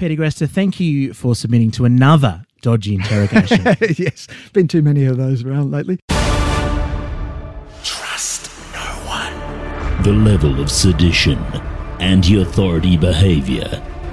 Peter Greste, thank you for submitting to another dodgy interrogation. Yes, been too many of those around lately. Trust no one. The level of sedition, anti-authority behaviour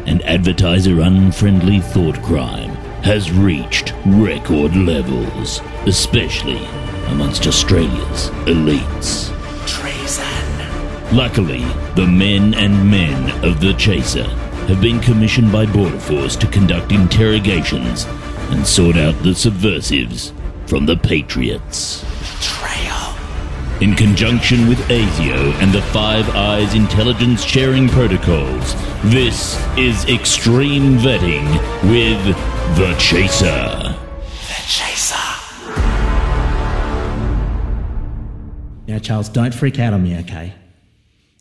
and advertiser-unfriendly thought crime has reached record levels, especially amongst Australia's elites. Treason. Luckily, the men and men of The Chaser have been commissioned by Border Force to conduct interrogations and sort out the subversives from the patriots. Betrayal. In conjunction with ASIO and the Five Eyes intelligence sharing protocols, this is Extreme Vetting with The Chaser. The Chaser. Now, Charles, don't freak out on me, okay?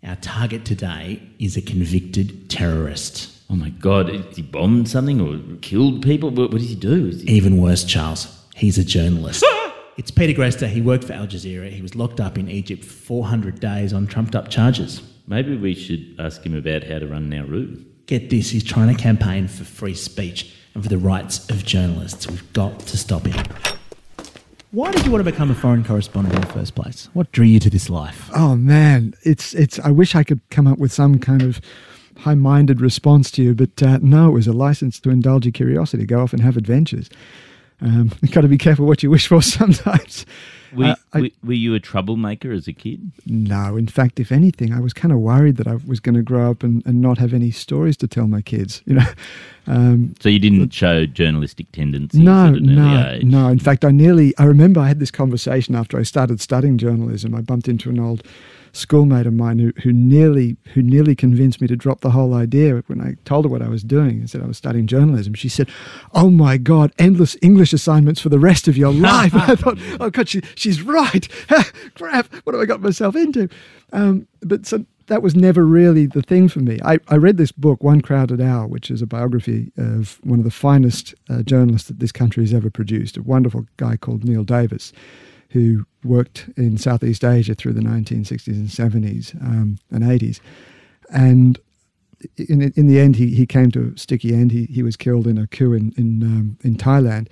Our target today is a convicted terrorist. Oh my God, he bombed something or killed people? What did he do? Even worse, Charles, he's a journalist. It's Peter Greste. He worked for Al Jazeera. He was locked up in Egypt for 400 days on trumped-up charges. Maybe we should ask him about how to run Nauru. Get this, he's trying to campaign for free speech and for the rights of journalists. We've got to stop him. Why did you want to become a foreign correspondent in the first place? What drew you to this life? Oh, man, it's. I wish I could come up with some kind of high-minded response to you, but no, it was a license to indulge your curiosity, go off and have adventures. You've got to be careful what you wish for sometimes. Were you a troublemaker as a kid? No, in fact, if anything, I was kind of worried that I was going to grow up and not have any stories to tell my kids, you know. So you didn't show journalistic tendencies at an early age? No, in fact, I remember I had this conversation after I started studying journalism. I bumped into an old schoolmate of mine who nearly convinced me to drop the whole idea when I told her what I was doing and said I was studying journalism. She said, "Oh my God, endless English assignments for the rest of your life." I thought, oh God, she's right. Crap, what have I got myself into? But so that was never really the thing for me. I read this book, One Crowded Hour, which is a biography of one of the finest journalists that this country has ever produced, a wonderful guy called Neil Davis, who worked in Southeast Asia through the 1960s and 70s and 80s. And in the end, he came to a sticky end. He was killed in a coup in Thailand.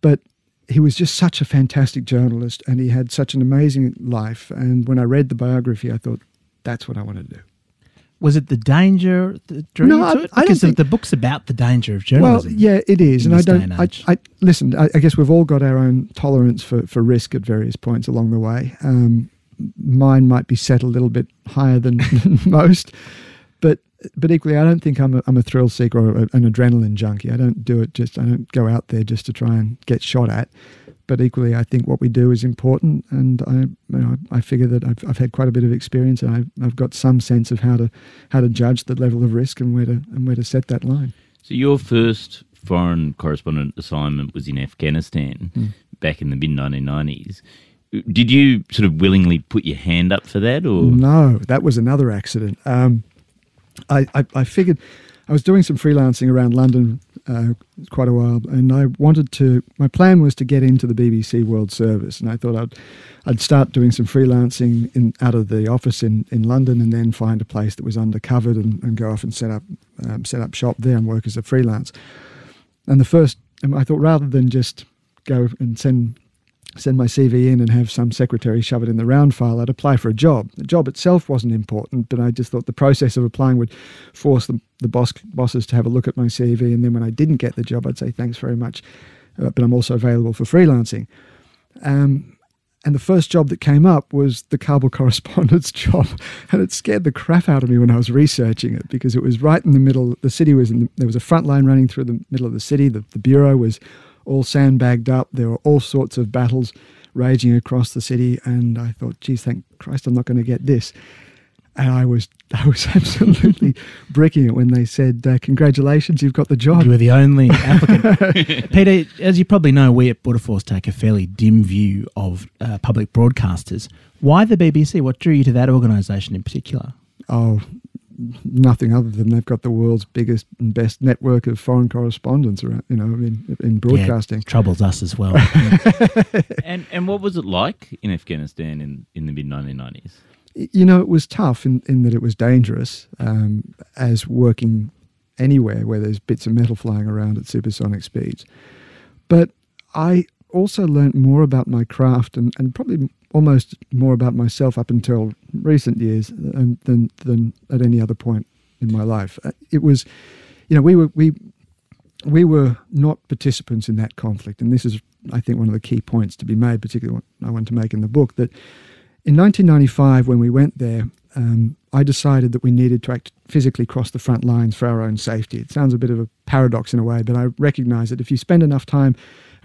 But he was just such a fantastic journalist and he had such an amazing life. And when I read the biography, I thought, that's what I want to do. Was it the danger that drew you to it? Because the book's about the danger of journalism. Well, yeah, it is. And I guess we've all got our own tolerance for risk at various points along the way. Mine might be set a little bit higher than most. But equally, I don't think I'm a thrill seeker or an adrenaline junkie. I don't go out there just to try and get shot at. But equally, I think what we do is important, and I figure that I've had quite a bit of experience, and I've got some sense of how to judge the level of risk and where to set that line. So your first foreign correspondent assignment was in Afghanistan back in the mid 1990s. Did you sort of willingly put your hand up for that, or no? That was another accident. I figured I was doing some freelancing around London. Quite a while, and I wanted to. My plan was to get into the BBC World Service, and I thought I'd start doing some freelancing out of the office in London, and then find a place that was undercovered and go off and set up shop there and work as a freelance. And I thought rather than just go and send my CV in and have some secretary shove it in the round file, I'd apply for a job. The job itself wasn't important, but I just thought the process of applying would force the bosses to have a look at my CV, and then when I didn't get the job, I'd say, thanks very much, but I'm also available for freelancing. And the first job that came up was the Kabul correspondence job, and it scared the crap out of me when I was researching it, because it was right in the middle. The city was there was a front line running through the middle of the city. The bureau was all sandbagged up. There were all sorts of battles raging across the city, and I thought, geez, thank Christ I'm not going to get this. And I was absolutely bricking it when they said, congratulations, you've got the job. You were the only applicant. Peter, as you probably know, we at Border Force take a fairly dim view of public broadcasters. Why the BBC? What drew you to that organisation in particular? Oh, nothing other than they've got the world's biggest and best network of foreign correspondents around, in broadcasting. Yeah, troubles us as well. And what was it like in Afghanistan in the mid-1990s? It was tough in that it was dangerous, as working anywhere where there's bits of metal flying around at supersonic speeds. But I also learned more about my craft and probably almost more about myself up until recent years than at any other point in my life. It was, you know, we were not participants in that conflict. And this is, I think, one of the key points to be made, particularly what I want to make in the book, that in 1995, when we went there, I decided that we needed to act physically cross the front lines for our own safety. It sounds a bit of a paradox in a way, but I recognize that if you spend enough time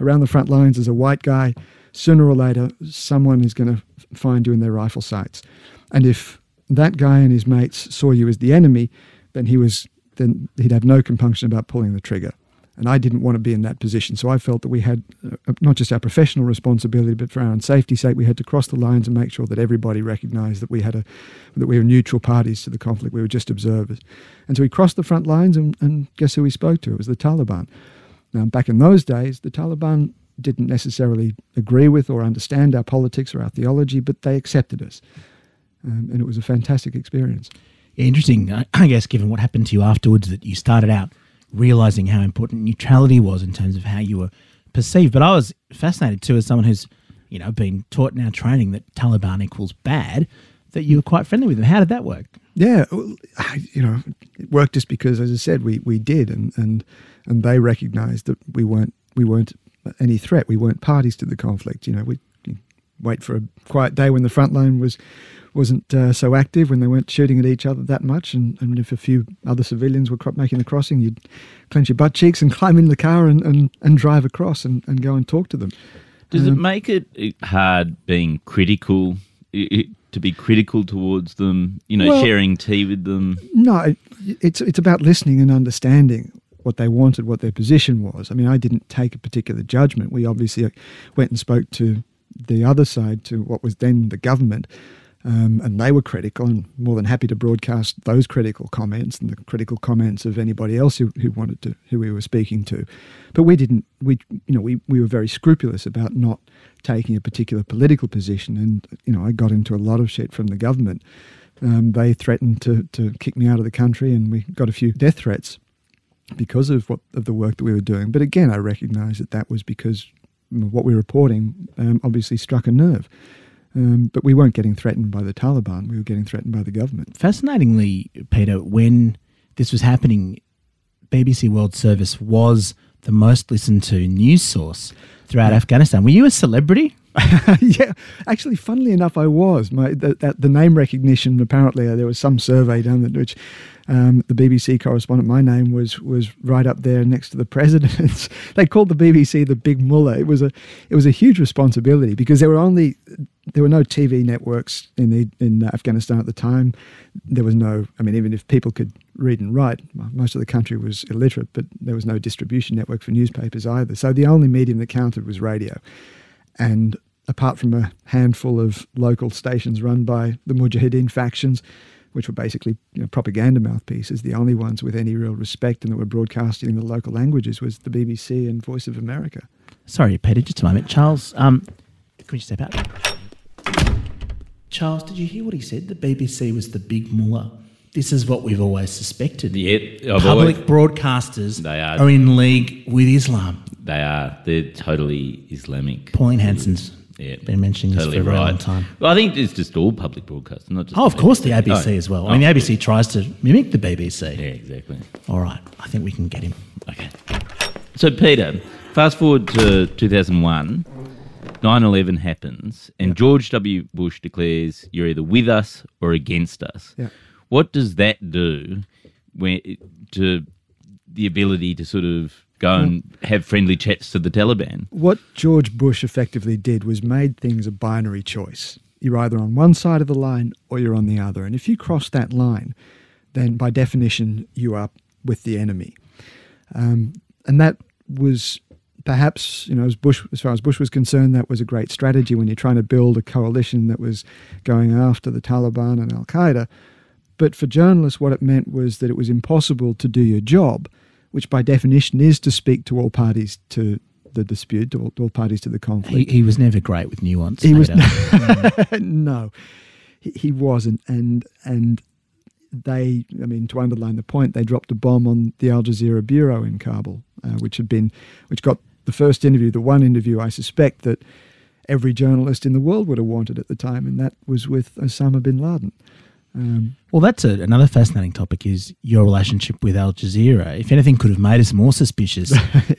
around the front lines as a white guy, sooner or later, someone is going to find you in their rifle sights. And if that guy and his mates saw you as the enemy, then he'd have no compunction about pulling the trigger. And I didn't want to be in that position. So I felt that we had not just our professional responsibility, but for our own safety's sake, we had to cross the lines and make sure that everybody recognized that we were neutral parties to the conflict. We were just observers. And so we crossed the front lines, and guess who we spoke to? It was the Taliban. Now, back in those days, the Taliban didn't necessarily agree with or understand our politics or our theology, but they accepted us. And it was a fantastic experience. Interesting, I guess, given what happened to you afterwards, that you started out realizing how important neutrality was in terms of how you were perceived. But I was fascinated too, as someone who's, you know, been taught in our training that Taliban equals bad, that you were quite friendly with them. How did that work? Yeah, well, it worked just because, as I said, we did, and they recognized that we weren't any threat. We weren't parties to the conflict. You know, we wait for a quiet day when the front line wasn't so active, when they weren't shooting at each other that much, and if a few other civilians were making the crossing, you'd clench your butt cheeks and climb in the car and drive across and go and talk to them. Does it make it hard being critical, to be critical towards them, you know, sharing tea with them? No, it's about listening and understanding what they wanted, what their position was. I mean, I didn't take a particular judgment. We obviously went and spoke to the other side, to what was then the government, and they were critical and more than happy to broadcast those critical comments and the critical comments of anybody else who we were speaking to. But we were very scrupulous about not taking a particular political position, and, you know, I got into a lot of shit from the government. They threatened to kick me out of the country, and we got a few death threats because of the work that we were doing. But again, I recognize that was because what we were reporting obviously struck a nerve. But we weren't getting threatened by the Taliban. We were getting threatened by the government. Fascinatingly, Peter, when this was happening, BBC World Service was the most listened to news source throughout Afghanistan. Were you a celebrity? Yeah. Actually, funnily enough, I was. The name recognition, apparently, there was some survey done in which the BBC correspondent, my name was right up there next to the president's. They called the BBC the Big Mullah. It was a huge responsibility because there were no TV networks in Afghanistan at the time. There was no, I mean, even if people could read and write, most of the country was illiterate, but there was no distribution network for newspapers either. So the only medium that counted was radio. And apart from a handful of local stations run by the Mujahideen factions, which were basically, you know, propaganda mouthpieces, the only ones with any real respect and that were broadcasting in the local languages was the BBC and Voice of America. Sorry, Peter, just a moment. Charles, could you step out? Charles, did you hear what he said? The BBC was the Big Mullah. This is what we've always suspected. Yeah, public broadcasters are in league with Islam. They are. They're totally Islamic. Pauline Hanson's been mentioning this for a long time. Well, I think it's just all public broadcasting, not just. Oh, of course, the ABC as well. I mean, the ABC tries to mimic the BBC. Yeah, exactly. All right, I think we can get him. Okay. So, Peter, fast forward to 2001. 9/11 happens, and George W. Bush declares you're either with us or against us. Yeah. What does that do to the ability to sort of go and have friendly chats to the Taliban? What George Bush effectively did was made things a binary choice. You're either on one side of the line or you're on the other. And if you cross that line, then by definition, you are with the enemy. And that was perhaps, you know, as far as Bush was concerned, that was a great strategy when you're trying to build a coalition that was going after the Taliban and al-Qaeda. But for journalists, what it meant was that it was impossible to do your job, which by definition is to speak to all parties to the dispute, to all parties to the conflict. He was never great with nuance. He was, no, he wasn't. And they, I mean, to underline the point, they dropped a bomb on the Al Jazeera bureau in Kabul, which got the first interview, the one interview I suspect that every journalist in the world would have wanted at the time, and that was with Osama bin Laden. Well, that's another fascinating topic, is your relationship with Al Jazeera. If anything could have made us more suspicious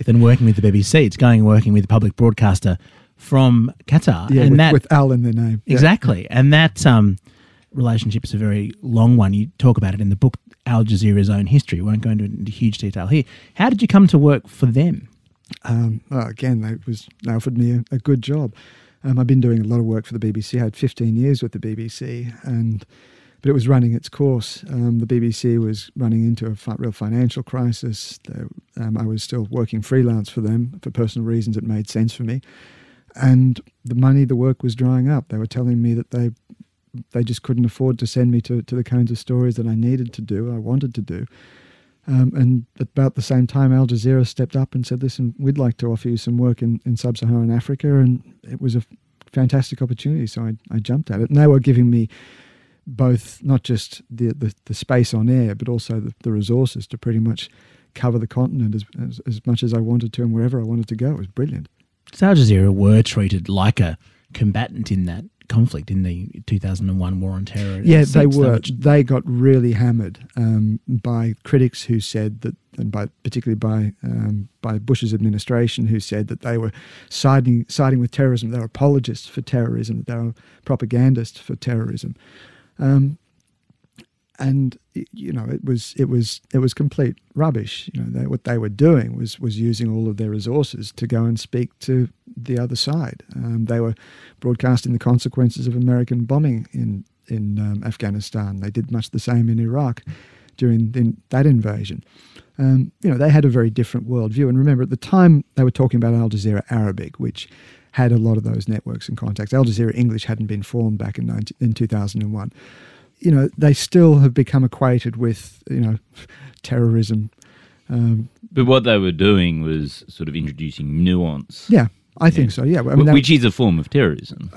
than working with the BBC, it's going and working with a public broadcaster from Qatar. Yeah, and with Al in their name. Exactly. Yeah. And that relationship is a very long one. You talk about it in the book, Al Jazeera's Own History. We won't go into huge detail here. How did you come to work for them? They offered me a good job. I've been doing a lot of work for the BBC. I had 15 years with the BBC, but it was running its course. The BBC was running into a real financial crisis. I was still working freelance for them. For personal reasons, it made sense for me. And the work was drying up. They were telling me that they just couldn't afford to send me to the kinds of stories that I needed to do, I wanted to do. And about the same time, Al Jazeera stepped up and said, listen, we'd like to offer you some work in sub-Saharan Africa. And it was a fantastic opportunity, so I jumped at it. And they were giving me both not just the space on air, but also the resources to pretty much cover the continent as much as I wanted to and wherever I wanted to go. It was brilliant. So Al Jazeera were treated like a combatant in that conflict, in the 2001 war on terror. Yeah, they were. They got really hammered by critics who said that, and particularly by Bush's administration, who said that they were siding with terrorism. They were apologists for terrorism. They were propagandists for terrorism. And you know, it was complete rubbish. You know, what they were doing was using all of their resources to go and speak to the other side. They were broadcasting the consequences of American bombing in Afghanistan. They did much the same in Iraq during that invasion. You know, they had a very different worldview. And remember, at the time they were talking about Al Jazeera Arabic, which had a lot of those networks and contacts. Al Jazeera English hadn't been formed back in 2001. You know, they still have become equated with, you know, terrorism. But what they were doing was sort of introducing nuance. Yeah, I think so, yeah. I mean, which is a form of terrorism.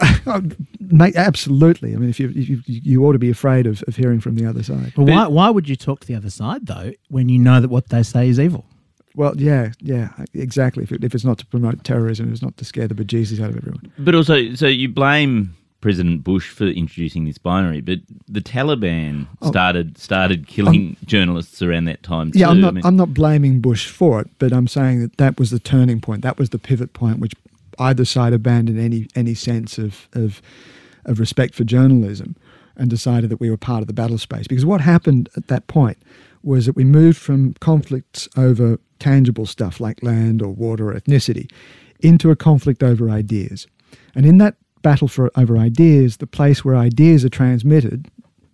Mate, absolutely. I mean, you ought to be afraid of hearing from the other side. Well, why would you talk to the other side, though, when you know that what they say is evil? Well, yeah, exactly. If it's not to promote terrorism, it's not to scare the bejesus out of everyone. But also, so you blame President Bush for introducing this binary, but the Taliban started killing journalists around that time too. Yeah, I'm not blaming Bush for it, but I'm saying that was the turning point. That was the pivot point, which either side abandoned any sense of respect for journalism and decided that we were part of the battle space. Because what happened at that point was that we moved from conflicts over tangible stuff like land or water or ethnicity into a conflict over ideas. And in that battle over ideas, the place where ideas are transmitted,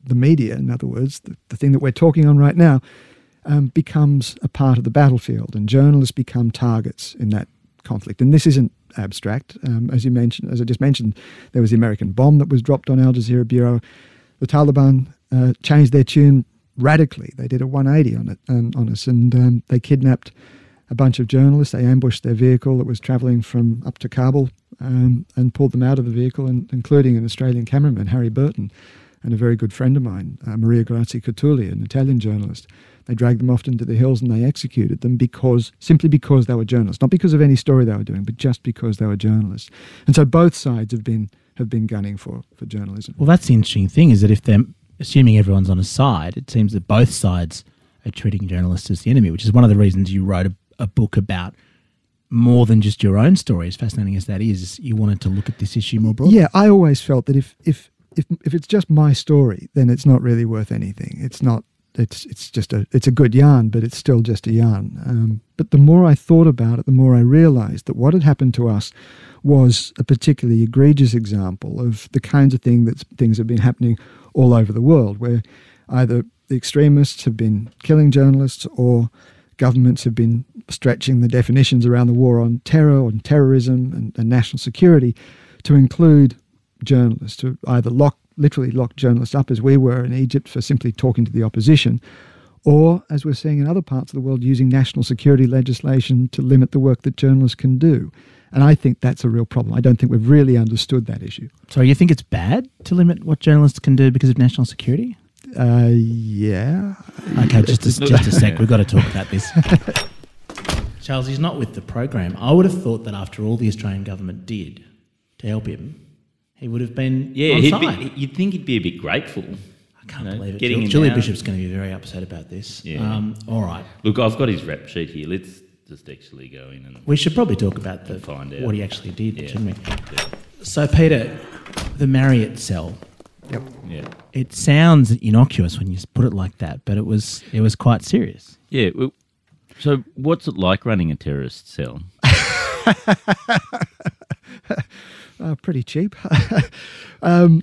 the media, in other words, the thing that we're talking on right now, becomes a part of the battlefield, and journalists become targets in that conflict. And this isn't abstract. As I just mentioned, there was the American bomb that was dropped on Al Jazeera Bureau. The Taliban changed their tune radically. They did a 180 on us, and they kidnapped a bunch of journalists. They ambushed their vehicle that was travelling from up to Kabul, and pulled them out of the vehicle, including an Australian cameraman, Harry Burton, and a very good friend of mine, Maria Grazia Catulli, an Italian journalist. They dragged them off into the hills and they executed them simply because they were journalists, not because of any story they were doing, but just because they were journalists. And so both sides have been gunning for journalism. Well, that's the interesting thing, is that if they're assuming everyone's on a side, it seems that both sides are treating journalists as the enemy, which is one of the reasons you wrote a book about more than just your own story, as fascinating as that is. You wanted to look at this issue more broadly. Yeah, I always felt that if it's just my story, then it's not really worth anything. It's not. It's a good yarn, but it's still just a yarn. But the more I thought about it, the more I realised that what had happened to us was a particularly egregious example of the kinds of things have been happening all over the world, where either the extremists have been killing journalists or governments have been stretching the definitions around the war on terror, on terrorism and national security to include journalists, to either literally lock journalists up, as we were in Egypt, for simply talking to the opposition, or, as we're seeing in other parts of the world, using national security legislation to limit the work that journalists can do. And I think that's a real problem. I don't think we've really understood that issue. So you think it's bad to limit what journalists can do because of national security? Yeah. Okay, just a sec. We've got to talk about this. Charles, he's not with the program. I would have thought that after all the Australian government did to help him, he would have been on side. You'd think he'd be a bit grateful. I can't believe it. Julia Bishop's going to be very upset about this. Yeah. All right. Look, I've got his rap sheet here. Let's just actually go in and... We should probably talk about what he actually did, shouldn't we? Yeah. So, Peter, the Marriott cell... Yep. Yeah. It sounds innocuous when you put it like that, but it was quite serious. Yeah. Well, so what's it like running a terrorist cell? Pretty cheap. Oh,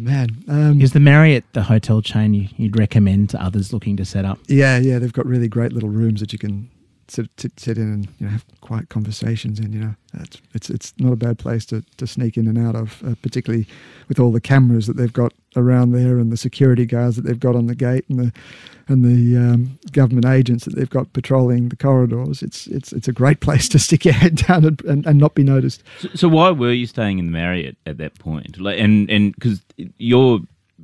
man. Is the Marriott the hotel chain you'd recommend to others looking to set up? Yeah. They've got really great little rooms that you can sit in and have quiet conversations, and it's not a bad place to sneak in and out of, particularly with all the cameras that they've got around there and the security guards that they've got on the gate and the government agents that they've got patrolling the corridors. It's a great place to stick your head down and not be noticed. So why were you staying in the Marriott at that point? Because your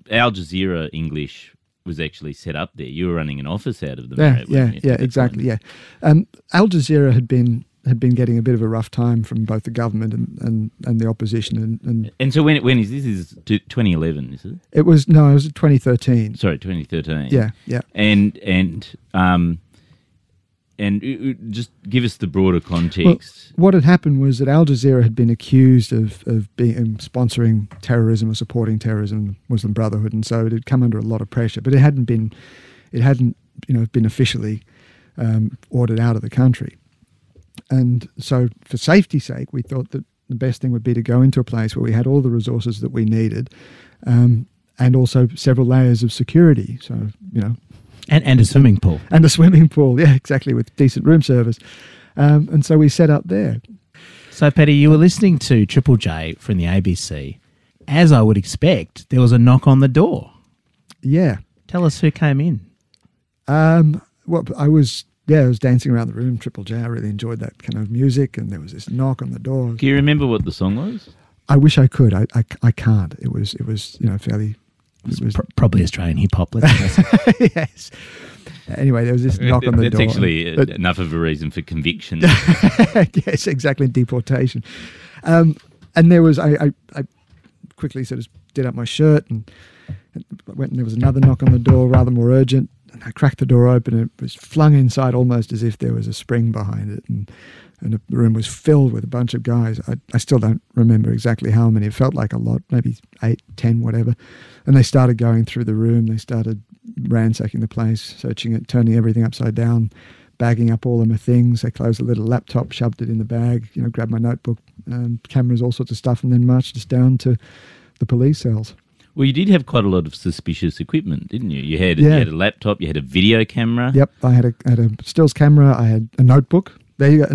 Al Jazeera English was actually set up there. You were running an office out of the Marriott. Yeah, exactly. Al Jazeera had been getting a bit of a rough time from both the government and the opposition. And so when is this? Is 2011, is it? It was 2013. Sorry, 2013. Yeah. And just give us the broader context. Well, what had happened was that Al Jazeera had been accused of sponsoring terrorism or supporting terrorism, Muslim Brotherhood, and so it had come under a lot of pressure. But it hadn't been officially ordered out of the country. And so, for safety's sake, we thought that the best thing would be to go into a place where we had all the resources that we needed, and also several layers of security. So And a swimming pool. And a swimming pool, yeah, exactly, with decent room service. And so we set up there. So, Patty, you were listening to Triple J from the ABC. As I would expect, there was a knock on the door. Yeah. Tell us who came in. I was dancing around the room, Triple J. I really enjoyed that kind of music, and there was this knock on the door. Do you remember what the song was? I wish I could. I can't. It was fairly... It was probably Australian hip-hop. Yes. Anyway, there was this knock on the door. That's actually enough of a reason for conviction. Yes, exactly, deportation. And there was, I quickly sort of did up my shirt and went, and there was another knock on the door, rather more urgent. And I cracked the door open, and it was flung inside almost as if there was a spring behind it. And the room was filled with a bunch of guys. I still don't remember exactly how many. It felt like a lot, maybe 8, 10, whatever. And they started going through the room. They started ransacking the place, searching it, turning everything upside down, bagging up all of my things. They closed a little laptop, shoved it in the bag, grabbed my notebook, cameras, all sorts of stuff, and then marched us down to the police cells. Well, you did have quite a lot of suspicious equipment, didn't you? You had a laptop, you had a video camera. Yep, I had a stills camera, I had a notebook. That's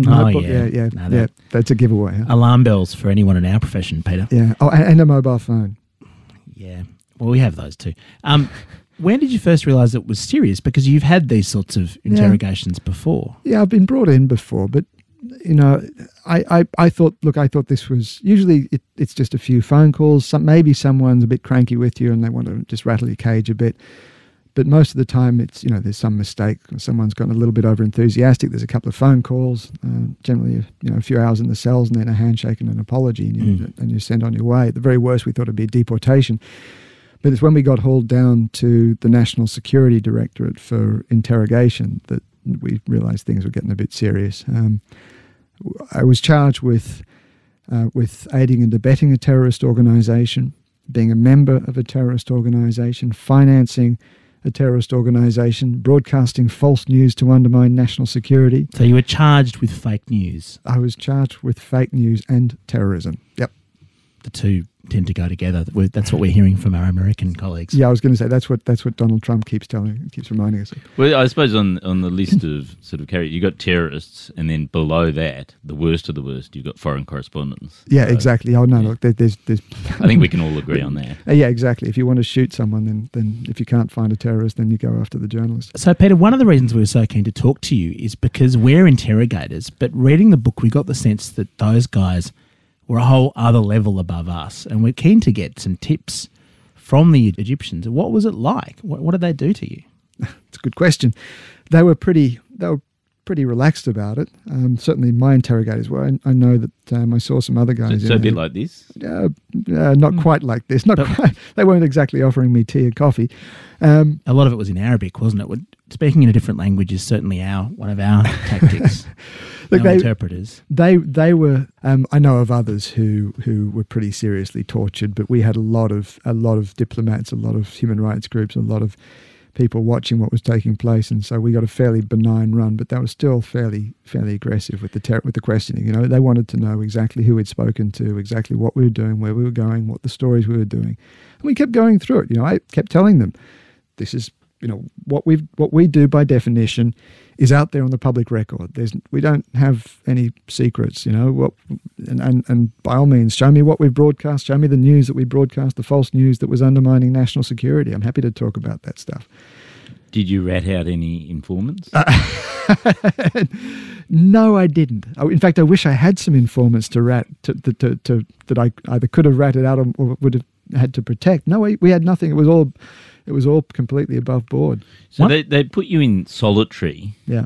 a giveaway. Huh? Alarm bells for anyone in our profession, Peter. Yeah. Oh, and a mobile phone. Yeah. Well, we have those too. When did you first realise it was serious? Because you've had these sorts of interrogations before. Yeah, I've been brought in before, but I thought. Look, I thought this was usually it's just a few phone calls. Maybe someone's a bit cranky with you and they want to just rattle your cage a bit. But most of the time, it's there's some mistake. Someone's gotten a little bit over enthusiastic. There's a couple of phone calls, generally a few hours in the cells, and then a handshake and an apology, and you're sent on your way. At the very worst, we thought it'd be a deportation. But it's when we got hauled down to the National Security Directorate for interrogation that we realised things were getting a bit serious. I was charged with aiding and abetting a terrorist organisation, being a member of a terrorist organisation, financing a terrorist organisation, broadcasting false news to undermine national security. So you were charged with fake news. I was charged with fake news and terrorism. Yep. The two tend to go together. That's what we're hearing from our American colleagues. Yeah, I was going to say that's what Donald Trump keeps reminding us of. Well, I suppose on the list of sort of carry, you got terrorists, and then below that, the worst of the worst, you've got foreign correspondents. Yeah, so, exactly. Oh no, yeah. Look, there's. I think we can all agree on that. Yeah, exactly. If you want to shoot someone, then if you can't find a terrorist, then you go after the journalist. So, Peter, one of the reasons we were so keen to talk to you is because we're interrogators, but reading the book, we got the sense that those guys were a whole other level above us, and we're keen to get some tips from the Egyptians. What was it like? What did they do to you? It's a good question. They were pretty relaxed about it. Certainly my interrogators were. I know that I saw some other guys. So a bit like this? Not quite like this. Not quite. They weren't exactly offering me tea and coffee. A lot of it was in Arabic, wasn't it? Speaking in a different language is certainly one of our tactics. Look, interpreters. They were. I know of others who were pretty seriously tortured, but we had a lot of diplomats, a lot of human rights groups, a lot of people watching what was taking place, and so we got a fairly benign run, but that was still fairly aggressive with the questioning. You know, they wanted to know exactly who we'd spoken to, exactly what we were doing, where we were going, what the stories we were doing, and we kept going through it. You know, I kept telling them, this is, you know, what we do by definition is out there on the public record. We don't have any secrets. You know, and by all means, show me what we broadcast. Show me the news that we broadcast, the false news that was undermining national security. I'm happy to talk about that stuff. Did you rat out any informants? No, I didn't. In fact, I wish I had some informants to that I either could have ratted out or would have had to protect. No, we had nothing. It was all completely above board. So they put you in solitary. Yeah.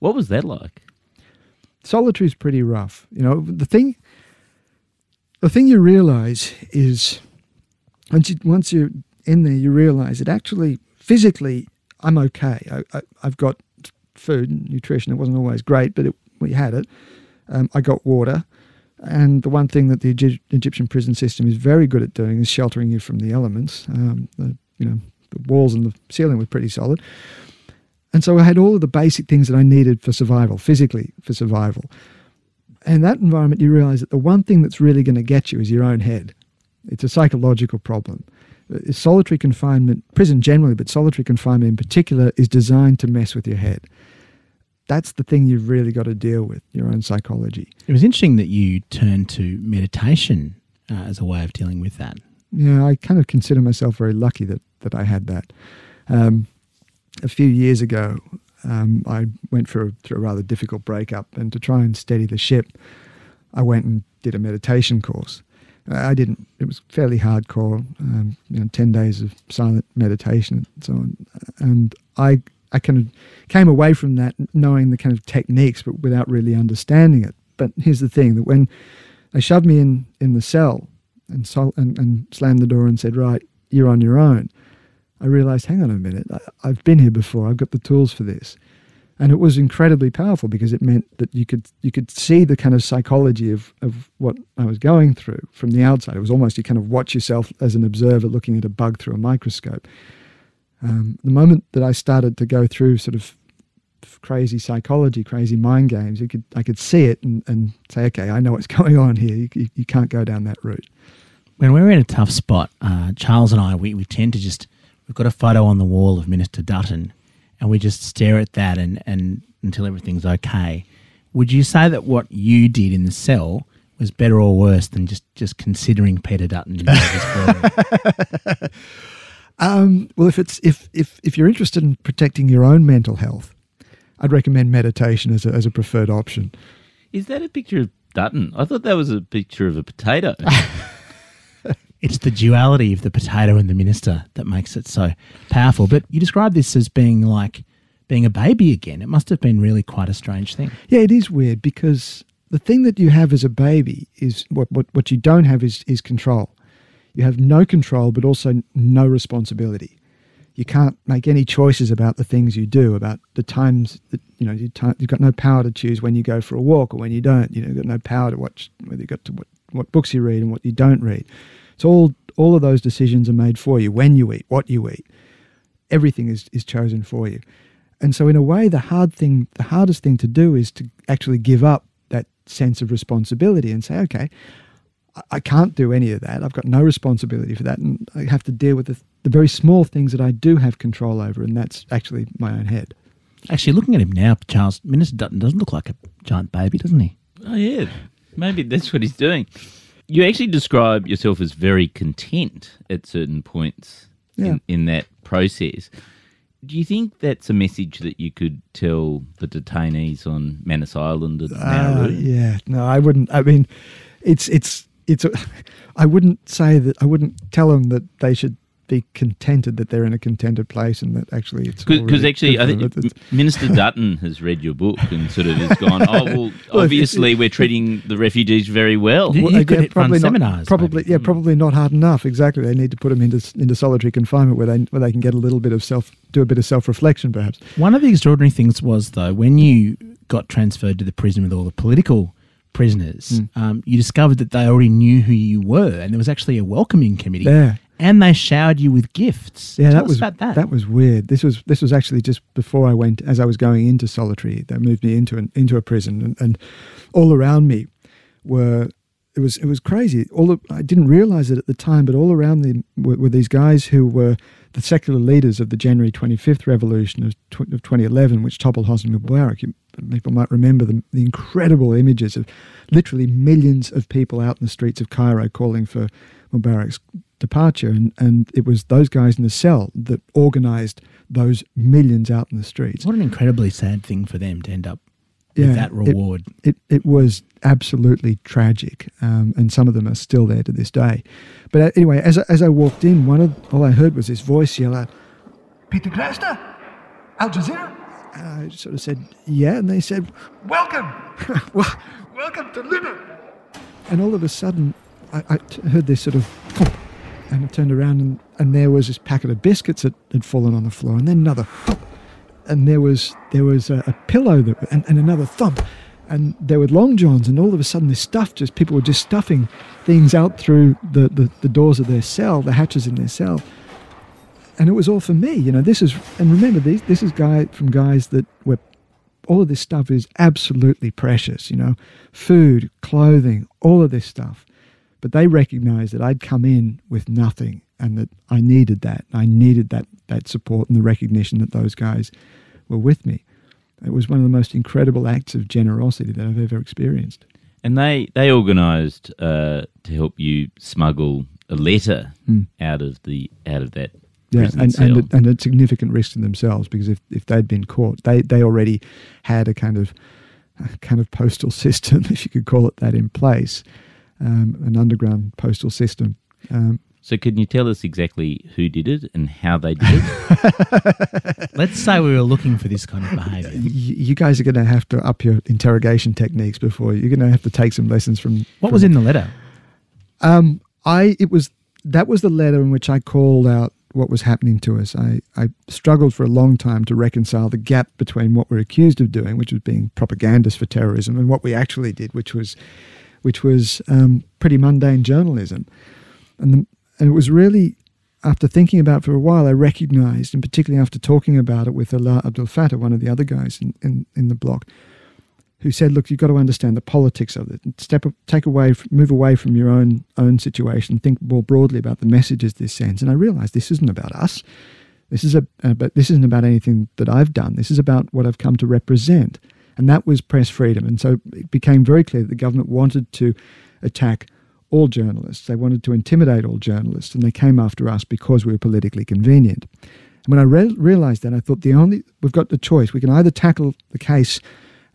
What was that like? Solitary's pretty rough. You know, the thing you realise is once you're in there, you realise that actually physically I'm okay. I've got food and nutrition. It wasn't always great, but we had it. I got water. And the one thing that the Egyptian prison system is very good at doing is sheltering you from the elements. The walls and the ceiling were pretty solid. And so I had all of the basic things that I needed for survival, physically for survival. And that environment, you realize that the one thing that's really going to get you is your own head. It's a psychological problem. Solitary confinement, prison generally, but solitary confinement in particular, is designed to mess with your head. That's the thing you've really got to deal with, your own psychology. It was interesting that you turned to meditation as a way of dealing with that. Yeah, I kind of consider myself very lucky that I had that. A few years ago, I went through a rather difficult breakup, and to try and steady the ship, I went and did a meditation course. I didn't. It was fairly hardcore, 10 days of silent meditation and so on. And I kind of came away from that knowing the kind of techniques, but without really understanding it. But here's the thing, that when they shoved me in the cell, and slammed the door and said, right, you're on your own, I realised, hang on a minute, I've been here before, I've got the tools for this. And it was incredibly powerful because it meant that you could see the kind of psychology of what I was going through from the outside. It was almost, you kind of watch yourself as an observer looking at a bug through a microscope. The moment that I started to go through sort of crazy psychology, crazy mind games, I could see it and say, okay, I know what's going on here. You can't go down that route. When we're in a tough spot, Charles and I, we tend to just, we've got a photo on the wall of Minister Dutton, and we just stare at that and until everything's okay. Would you say that what you did in the cell was better or worse than just considering Peter Dutton in his Well, if you're interested in protecting your own mental health, I'd recommend meditation as a preferred option. Is that a picture of Dutton? I thought that was a picture of a potato. It's the duality of the potato and the minister that makes it so powerful. But you describe this as being like being a baby again. It must have been really quite a strange thing. Yeah, it is weird because the thing that you have as a baby is what you don't have is control. You have no control but also no responsibility. You can't make any choices about the things you do, about the times that, you know, you've got no power to choose when you go for a walk or when you don't. You know, you've got no power to watch whether you've got to what books you read and what you don't read. So all of those decisions are made for you. When you eat, what you eat, everything is chosen for you. And so in a way, the hardest thing to do is to actually give up that sense of responsibility and say, okay, I can't do any of that. I've got no responsibility for that. And I have to deal with the very small things that I do have control over, and that's actually my own head. Actually, looking at him now, Charles, Minister Dutton doesn't look like a giant baby, doesn't he? Oh, yeah. Maybe that's what he's doing. You actually describe yourself as very content at certain points in that process. Do you think that's a message that you could tell the detainees on Manus Island at Nauru? Yeah. No, I wouldn't. I mean, it's I wouldn't tell them that they should be contented that they're in a contented place, and that actually it's because actually I think Minister Dutton has read your book and sort of has gone, oh well, obviously we're treating the refugees very well. Probably not hard enough. Exactly, they need to put them into solitary confinement where they can get a little bit of self reflection perhaps. One of the extraordinary things was though when you got transferred to the prison with all the political prisoners, you discovered that they already knew who you were, and there was actually a welcoming committee. Yeah. And they showered you with gifts. Yeah, Tell us about that. That was weird. This was actually just before I went, as I was going into solitary. They moved me into a prison, and all around me it was crazy. I didn't realize it at the time, but all around me were these guys who were the secular leaders of the January 25th revolution of 2011, which toppled Hosni Mubarak. People might remember the incredible images of literally millions of people out in the streets of Cairo calling for Mubarak's departure, and it was those guys in the cell that organised those millions out in the streets. What an incredibly sad thing for them to end up with that reward. It was absolutely tragic, and some of them are still there to this day. But anyway, as I walked in, all I heard was this voice yell out, "Peter Greste, Al Jazeera." And I sort of said, "Yeah," and they said, "Welcome, welcome to London." And all of a sudden, I heard this sort of. And I turned around and there was this packet of biscuits that had fallen on the floor, and then another thump, and there was a pillow and another thump, and there were long johns, and all of a sudden this stuff people were just stuffing things out through the doors of their cell, the hatches in their cell, and it was all for me, you know. This is guys that were. All of this stuff is absolutely precious, you know, food, clothing, all of this stuff. But they recognised that I'd come in with nothing, and that I needed that. I needed that support and the recognition that those guys were with me. It was one of the most incredible acts of generosity that I've ever experienced. And they organised to help you smuggle a letter out of that. Yeah, and a significant risk to themselves, because if they'd been caught, they already had a kind of postal system, if you could call it that, in place. An underground postal system. So can you tell us exactly who did it and how they did it? Let's say we were looking for this kind of behaviour. You guys are going to have to up your interrogation techniques before. You're going to have to take some lessons from... What was in the letter? That was the letter in which I called out what was happening to us. I struggled for a long time to reconcile the gap between what we're accused of doing, which was being propagandists for terrorism, and what we actually did, which was pretty mundane journalism. And it was really, after thinking about it for a while, I recognised, and particularly after talking about it with Ala Abdel Fattah, one of the other guys in the block, who said, look, you've got to understand the politics of it. Move away from your own situation, think more broadly about the messages this sends. And I realised this isn't about us. This isn't about anything that I've done. This is about what I've come to represent. And that was press freedom. And so it became very clear that the government wanted to attack all journalists. They wanted to intimidate all journalists, and they came after us because we were politically convenient. And when I realised that, I thought we've got the choice. We can either tackle the case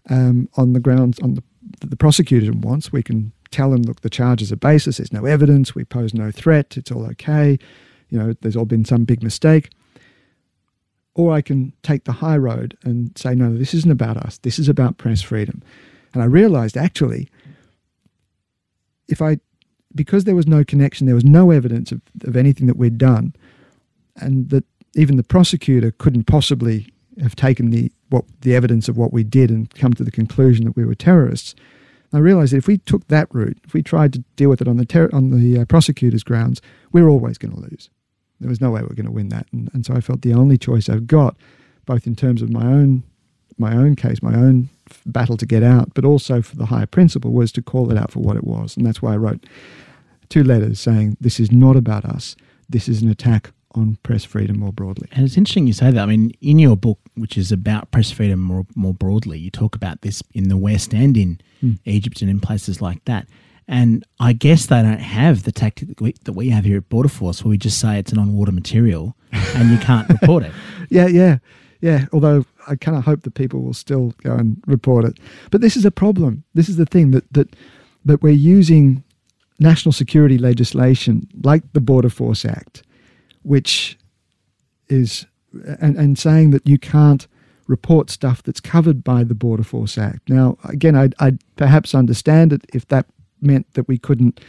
on the grounds that the prosecution wants. We can tell them, look, the charges are baseless. There's no evidence. We pose no threat. It's all okay. You know, there's all been some big mistake. Or I can take the high road and say, no, this isn't about us. This is about press freedom. And I realised, actually, because there was no connection, there was no evidence of anything that we'd done, and that even the prosecutor couldn't possibly have taken the evidence of what we did and come to the conclusion that we were terrorists. And I realised that if we took that route, if we tried to deal with it on the prosecutor's grounds, we were always going to lose. There was no way we were going to win that, and so I felt the only choice I've got, both in terms of my own case, my own battle to get out, but also for the higher principle, was to call it out for what it was. And that's why I wrote 2 letters saying, this is not about us, this is an attack on press freedom more broadly. And it's interesting you say that. I mean, in your book, which is about press freedom more broadly, you talk about this in the West and in Egypt and in places like that. And I guess they don't have the tactic that we have here at Border Force, where we just say it's an on-water material and you can't report it. Yeah. Although I kind of hope that people will still go and report it. But this is a problem. This is the thing that we're using national security legislation like the Border Force Act, which is, and saying that you can't report stuff that's covered by the Border Force Act. Now, again, I'd perhaps understand it if that meant that we couldn't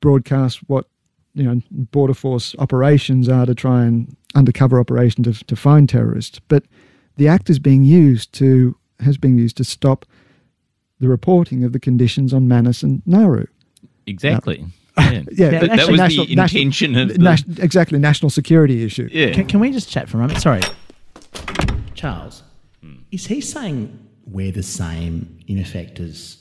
broadcast what, you know, Border Force operations are to try and undercover operations to find terrorists. But the Act is being used to, has been used to stop the reporting of the conditions on Manus and Nauru. Exactly. Yeah, but that was national, the intention national, of the... Exactly, national security issue. Yeah. Can we just chat for a moment? Sorry. Charles, is he saying we're the same, in effect, as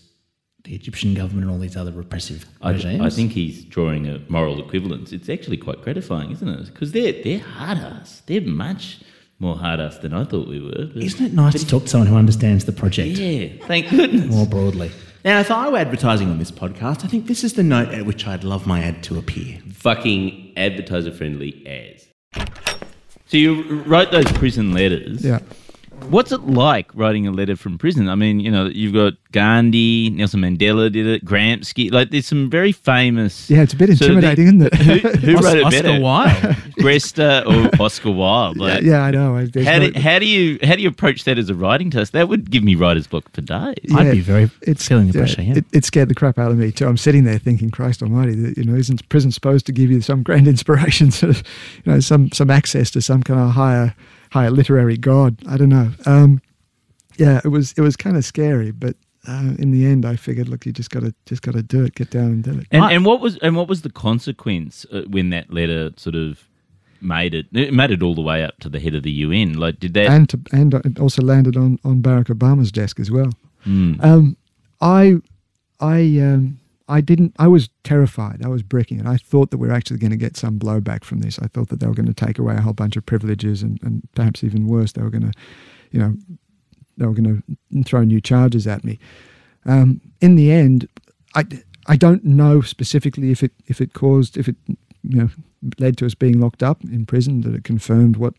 the Egyptian government and all these other repressive regimes? I think he's drawing a moral equivalence. It's actually quite gratifying, isn't it? Because they're hard-ass. They're much more hard-ass than I thought we were. But, isn't it nice to talk to someone who understands the project? Yeah, thank goodness. More broadly. Now, if I were advertising on this podcast, I think this is the note at which I'd love my ad to appear. Fucking advertiser-friendly ads. So you wrote those prison letters. Yeah. What's it like writing a letter from prison? I mean, you know, you've got Gandhi, Nelson Mandela did it, Gramsci. Like, there's some very famous... Yeah, it's a bit intimidating, isn't it? Who wrote it better? Oscar Wilde. Greste or Oscar Wilde. Like, yeah, I know. How do you approach that as a writing test? That would give me writer's block for days. Yeah, I'd be feeling the pressure, yeah. It scared the crap out of me too. I'm sitting there thinking, Christ almighty, you know, isn't prison supposed to give you some grand inspiration, sort of, you know, some access to some kind of higher literary god? I don't know. Yeah, it was kind of scary, but in the end, I figured, look, you just got to do it, get down and do it. And what was the consequence when that letter sort of made it all the way up to the head of the UN? Like, did that and it also landed on Barack Obama's desk as well. Mm. I was terrified. I was bricking it. I thought that we were actually going to get some blowback from this. I thought that they were going to take away a whole bunch of privileges and perhaps even worse, they were going to, you know, they were going to throw new charges at me. In the end, I don't know specifically if it you know, led to us being locked up in prison, that it confirmed what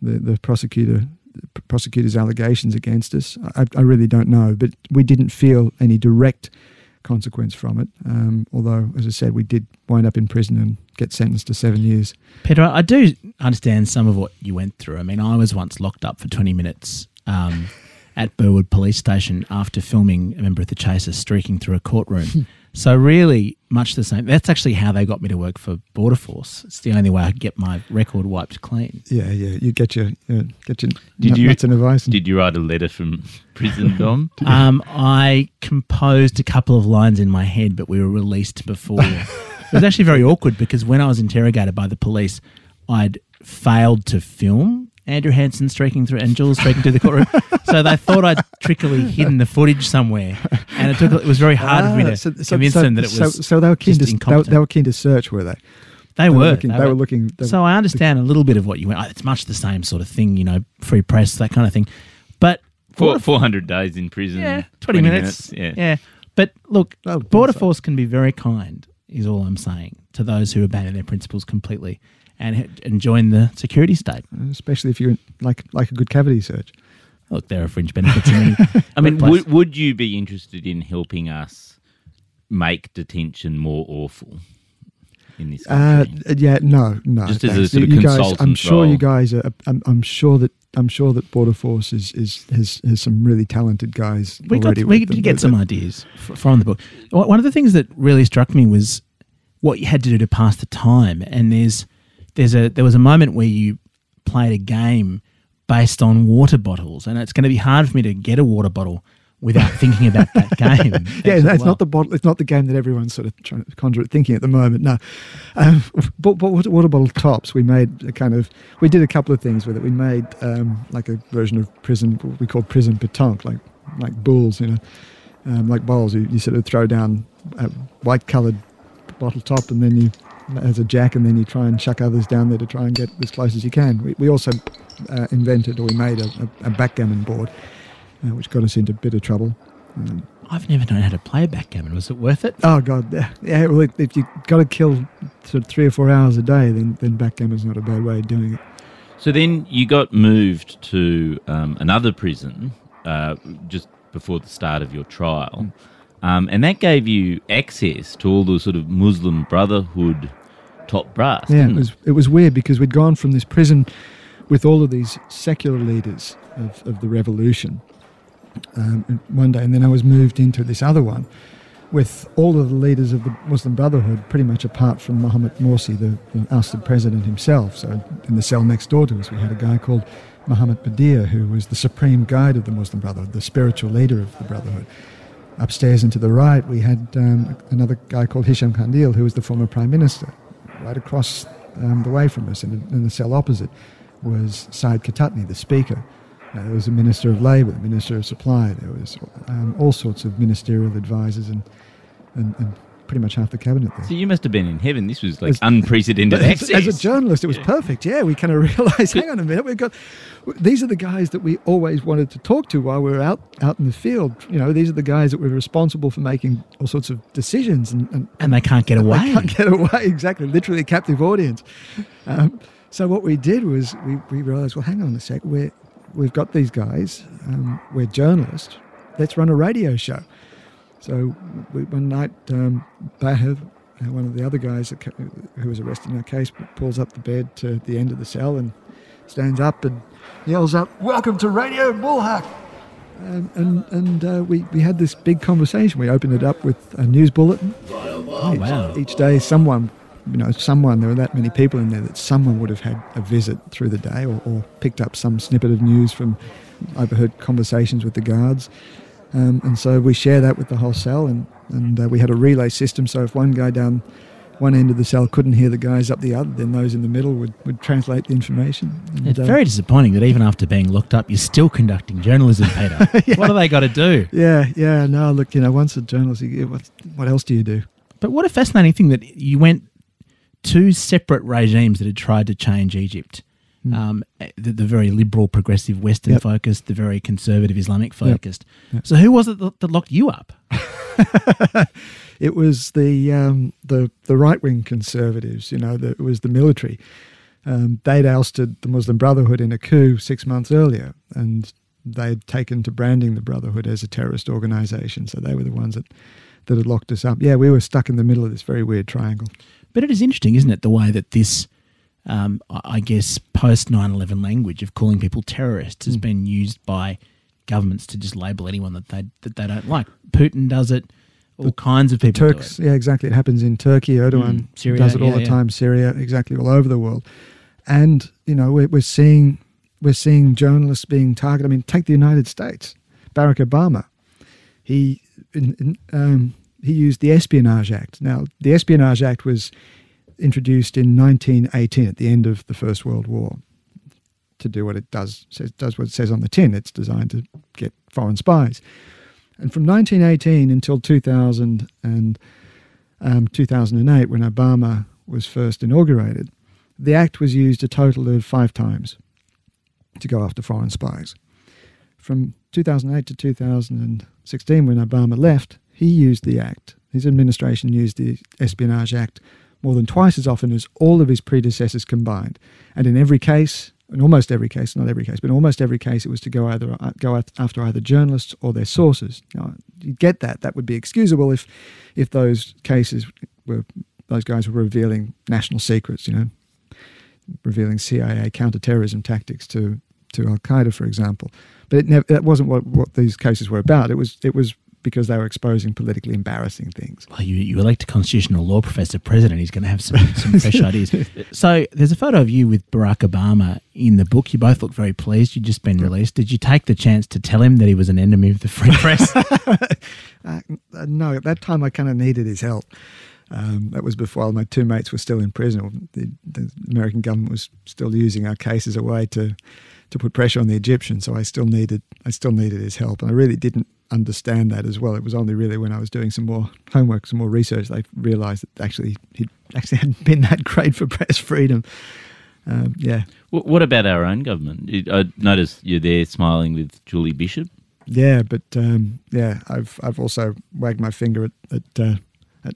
the prosecutor's allegations against us. I really don't know, but we didn't feel any direct consequence from it, although, as I said, we did wind up in prison and get sentenced to 7 years. Peter, I do understand some of what you went through. I mean, I was once locked up for 20 minutes at Burwood Police Station after filming a member of The Chaser streaking through a courtroom. So really much the same. That's actually how they got me to work for Border Force. It's the only way I could get my record wiped clean. Yeah. You get your nuts and advice. Did you write a letter from prison, Dom? I composed a couple of lines in my head, but we were released before. It was actually very awkward because when I was interrogated by the police, I'd failed to film Andrew Hansen streaking through and Jules streaking through the courtroom. So they thought I'd trickily hidden the footage somewhere, and it was very hard for me to convince them that it was. So they were keen to search, were they? They were looking. So I understand a little bit of what you went. It's much the same sort of thing, you know, free press, that kind of thing. But 400 days in prison, yeah, 20 minutes. Yeah. But look, Border Force can be very kind, is all I'm saying, to those who abandon their principles completely and join the security state. Especially if you're like a good cavity search. Look, there are fringe benefits. I mean, would you be interested in helping us make detention more awful in this country? No. Just as a sort of consultant, I'm sure role. You guys are. I'm sure that Border Force has some really talented guys. We did get some ideas from the book. One of the things that really struck me was what you had to do to pass the time. And there was a moment where you played a game based on water bottles, and it's going to be hard for me to get a water bottle without thinking about that game. It's not the game that everyone's sort of trying to conjure at thinking at the moment. No, but water bottle tops. We did a couple of things with it. We made like a version of prison, what we call prison pétanque, like balls, you know, like bowls. You sort of throw down a white coloured bottle top, and then you as a jack, and then you try and chuck others down there to try and get as close as you can. We also made a backgammon board, which got us into a bit of trouble. I've never known how to play backgammon. Was it worth it? Oh, God. Yeah, well, if you've got to kill sort of 3 or 4 hours a day, then backgammon's not a bad way of doing it. So then you got moved to another prison just before the start of your trial. And that gave you access to all the sort of Muslim Brotherhood top brass. Yeah, it was weird because we'd gone from this prison with all of these secular leaders of the revolution one day, and then I was moved into this other one with all of the leaders of the Muslim Brotherhood, pretty much apart from Mohammed Morsi, the ousted president himself. So in the cell next door to us, we had a guy called Mohammed Badir, who was the supreme guide of the Muslim Brotherhood, the spiritual leader of the Brotherhood. Upstairs and to the right, we had another guy called Hisham Kandil, who was the former prime minister. Right across the way from us, in the cell opposite, was Saeed Qatatni, the speaker. There was a minister of labour, the minister of supply. There was all sorts of ministerial advisors and pretty much half the cabinet there. So you must have been in heaven. This was like unprecedented access. As a journalist, it was perfect. Yeah, we kind of realised, hang on a minute, these are the guys that we always wanted to talk to while we were out in the field. You know, these are the guys that were responsible for making all sorts of decisions. And they can't get away. They can't get away, exactly. Literally a captive audience. So what we did was we realised, well, hang on a sec, we've got these guys, we're journalists, let's run a radio show. So one night, Bahir, one of the other guys who was arrested in our case, pulls up the bed to the end of the cell and stands up and yells out, "Welcome to Radio Bulhak!" And we had this big conversation. We opened it up with a news bulletin. Oh, wow. Each day someone, there were that many people in there that someone would have had a visit through the day or picked up some snippet of news from overheard conversations with the guards. And so we share that with the whole cell, and we had a relay system. So if one guy down one end of the cell couldn't hear the guys up the other, then those in the middle would translate the information. And it's very disappointing that even after being locked up, you're still conducting journalism, Peter. Yeah. What do they got to do? Yeah. No, look, once a journalist, what else do you do? But what a fascinating thing that you went two separate regimes that had tried to change Egypt. The very liberal, progressive, Western-focused, the very conservative, Islamic-focused. Yep. So who was it that locked you up? It was the right-wing conservatives, it was the military. They'd ousted the Muslim Brotherhood in a coup 6 months earlier, and they'd taken to branding the Brotherhood as a terrorist organisation, so they were the ones that had locked us up. Yeah, we were stuck in the middle of this very weird triangle. But it is interesting, isn't it, the way that this... I guess post 9/11 language of calling people terrorists has been used by governments to just label anyone that they don't like. Putin does it. All kinds of people. Turks, do it. Yeah, exactly. It happens in Turkey. Erdogan Syria, does it all the time. Syria, exactly, all over the world. And we're seeing journalists being targeted. I mean, take the United States. Barack Obama, he used the Espionage Act. Now, the Espionage Act was introduced in 1918 at the end of the First World War to do what it does what it says on the tin. It's designed to get foreign spies. And from 1918 until 2000 and 2008, when Obama was first inaugurated, the act was used a total of 5 times to go after foreign spies. From 2008 to 2016, when Obama left, he used the act. His administration used the Espionage Act more than twice as often as all of his predecessors combined. And in every case, in almost every case, not every case, but in almost every case, it was to go after either journalists or their sources. Now, you get that. That would be excusable if those cases were, those guys were revealing national secrets, revealing CIA counterterrorism tactics to Al-Qaeda, for example. But that wasn't what these cases were about. It was because they were exposing politically embarrassing things. Well, you elect a constitutional law professor president, he's going to have some fresh ideas. So there's a photo of you with Barack Obama in the book. You both look very pleased. You'd just been released. Did you take the chance to tell him that he was an enemy of the free press? No, at that time I kind of needed his help. That was before my two mates were still in prison. The American government was still using our case as a way to put pressure on the Egyptians, so I still needed his help. And I really didn't understand that as well. It was only really when I was doing some more homework, some more research, I realised that he hadn't been that great for press freedom. What about our own government? I noticed you're there smiling with Julia Bishop. Yeah, but I've also wagged my finger at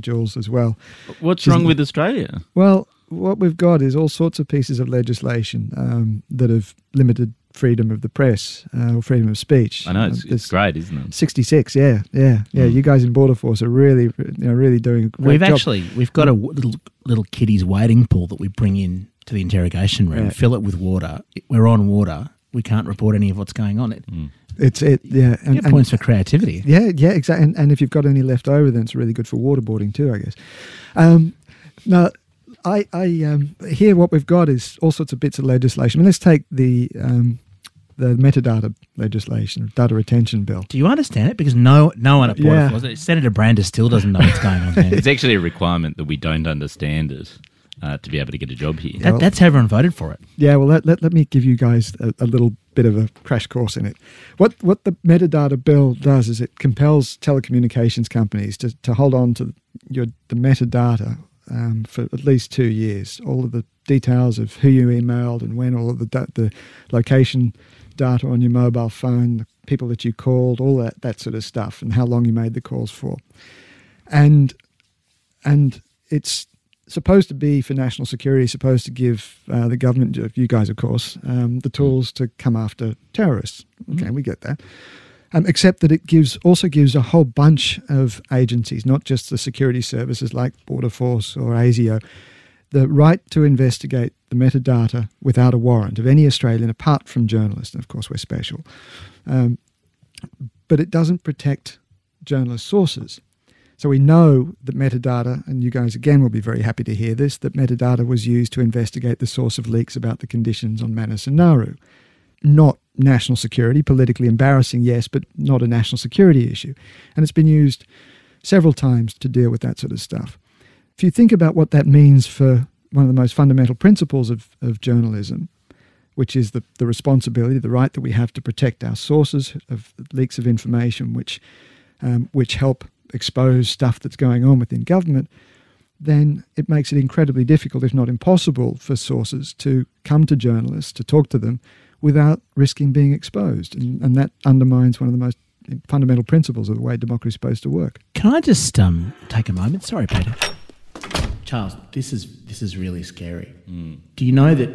Jules as well. What's wrong with Australia? Well, what we've got is all sorts of pieces of legislation that have limited freedom of the press or freedom of speech. I know, it's great, isn't it? 66, yeah. You guys in Border Force are really doing a great job. We've got a little kiddies wading pool that we bring in to the interrogation room, fill it with water. We're on water. We can't report any of what's going on. Yeah. And, you get points for creativity. Yeah, exactly. And if you've got any left over, then it's really good for waterboarding too, I guess. Now, I here what we've got is all sorts of bits of legislation. I mean, let's take the metadata legislation, data retention bill. Do you understand it? Because no one at Border Force, Senator Brandis still doesn't know what's going on there. It's actually a requirement that we don't understand it. To be able to get a job here. That's how everyone voted for it. Yeah, well, let me give you guys a little bit of a crash course in it. What the metadata bill does is it compels telecommunications companies to hold on to the metadata for at least 2 years, all of the details of who you emailed and when, all of the location data on your mobile phone, the people that you called, all that sort of stuff, and how long you made the calls for. And it's supposed to be for national security, supposed to give the government, you guys, of course, the tools to come after terrorists. Okay, we get that. Except that it also gives a whole bunch of agencies, not just the security services like Border Force or ASIO, the right to investigate the metadata without a warrant of any Australian apart from journalists. And of course, we're special. But it doesn't protect journalist sources. So we know that metadata, and you guys again will be very happy to hear this, that metadata was used to investigate the source of leaks about the conditions on Manus and Nauru. Not national security, politically embarrassing, yes, but not a national security issue. And it's been used several times to deal with that sort of stuff. If you think about what that means for one of the most fundamental principles of journalism, which is the responsibility, the right that we have to protect our sources of leaks of information which help expose stuff that's going on within government, then it makes it incredibly difficult, if not impossible, for sources to come to journalists, to talk to them, without risking being exposed. And that undermines one of the most fundamental principles of the way democracy is supposed to work. Can I just take a moment? Sorry, Peter. Charles, this is really scary. Do you know that,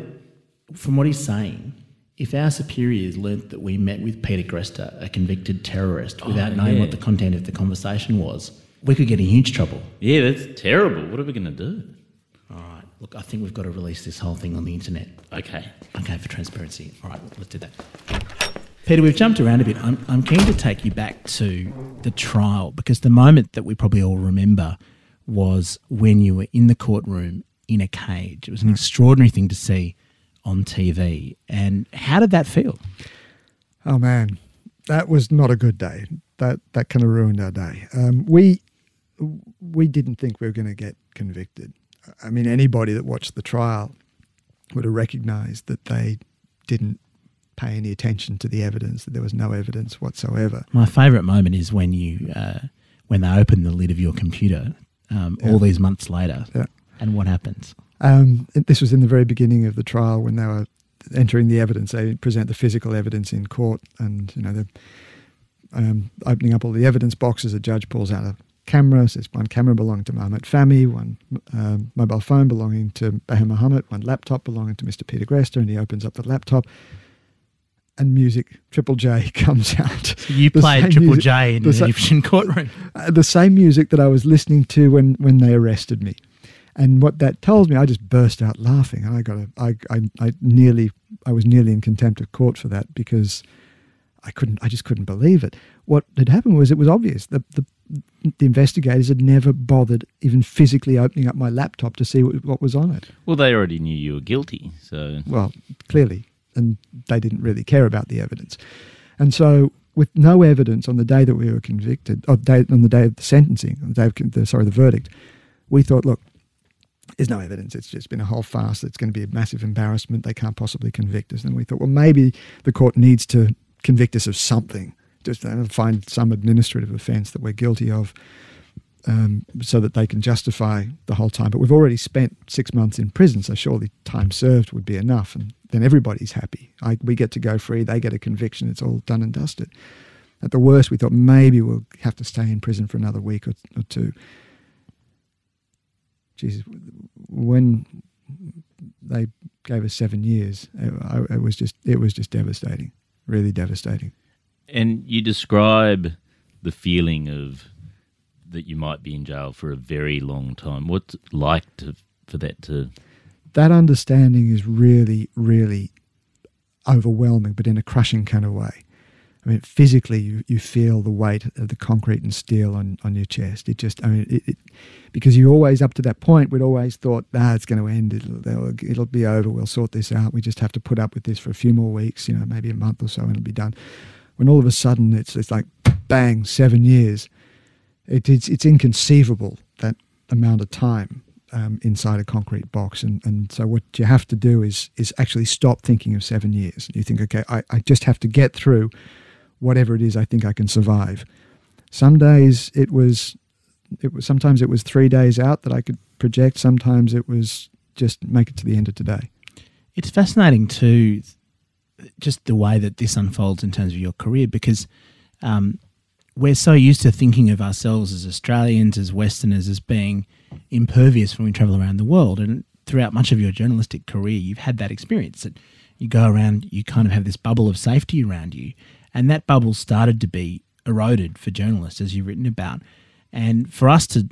from what he's saying, if our superiors learnt that we met with Peter Greste, a convicted terrorist, without knowing what the content of the conversation was, we could get in huge trouble. Yeah, that's terrible. What are we going to do? All right. Look, I think we've got to release this whole thing on the internet. Okay, for transparency. All right, let's do that. Peter, we've jumped around a bit. I'm keen to take you back to the trial, because the moment that we probably all remember was when you were in the courtroom in a cage. It was an extraordinary thing to see on TV. And how did that feel? Oh man, that was not a good day. That kind of ruined our day. We didn't think we were going to get convicted. I mean, anybody that watched the trial would have recognised that they didn't pay any attention to the evidence, that there was no evidence whatsoever. My favourite moment is when you when they open the lid of your computer all these months later. Yeah. And what happens? This was in the very beginning of the trial when they were entering the evidence. They present the physical evidence in court and, you know, they're opening up all the evidence boxes. The judge pulls out a camera, says one camera belonged to Mahmoud Fahmy, one mobile phone belonging to Bahir Mohammed, one laptop belonging to Mr. Peter Greste, and he opens up the laptop and music, Triple J, comes out. So you played Triple J in the Egyptian courtroom. The same music that I was listening to when they arrested me. And what that tells me, I just burst out laughing, and I was nearly in contempt of court for that, because I just couldn't believe it. What had happened was, it was obvious that the investigators had never bothered even physically opening up my laptop to see what was on it. Well, they already knew you were guilty, so clearly, and they didn't really care about the evidence, and so. With no evidence on the day that we were convicted, on the day of the sentencing, on the day of the verdict, we thought, look, there's no evidence. It's just been a whole farce. It's going to be a massive embarrassment. They can't possibly convict us. And we thought, well, maybe the court needs to convict us of something, just find some administrative offence that we're guilty of, so that they can justify the whole time. But we've already spent 6 months in prison, so surely time served would be enough. And then everybody's happy. We get to go free. They get a conviction. It's all done and dusted. At the worst, we thought maybe we'll have to stay in prison for another week or two. Jesus, when they gave us 7 years. It was just devastating, really devastating. And you describe the feeling of that you might be in jail for a very long time. What's it like for that to... That understanding is really, really overwhelming, but in a crushing kind of way. I mean, physically, you feel the weight of the concrete and steel on your chest. It just, I mean, because you always, up to that point, we'd always thought, it's going to end, it'll be over, we'll sort this out, we just have to put up with this for a few more weeks, you know, maybe a month or so, and it'll be done. When all of a sudden, it's like, bang, 7 years. It's inconceivable, that amount of time inside a concrete box. And so what you have to do is actually stop thinking of 7 years. You think, okay, I just have to get through whatever it is I think I can survive. Some days sometimes it was 3 days out that I could project. Sometimes it was just make it to the end of today. It's fascinating too, just the way that this unfolds in terms of your career, because we're so used to thinking of ourselves as Australians, as Westerners, as being impervious when we travel around the world. And throughout much of your journalistic career, you've had that experience that you go around, you kind of have this bubble of safety around you. And that bubble started to be eroded for journalists, as you've written about. And for us to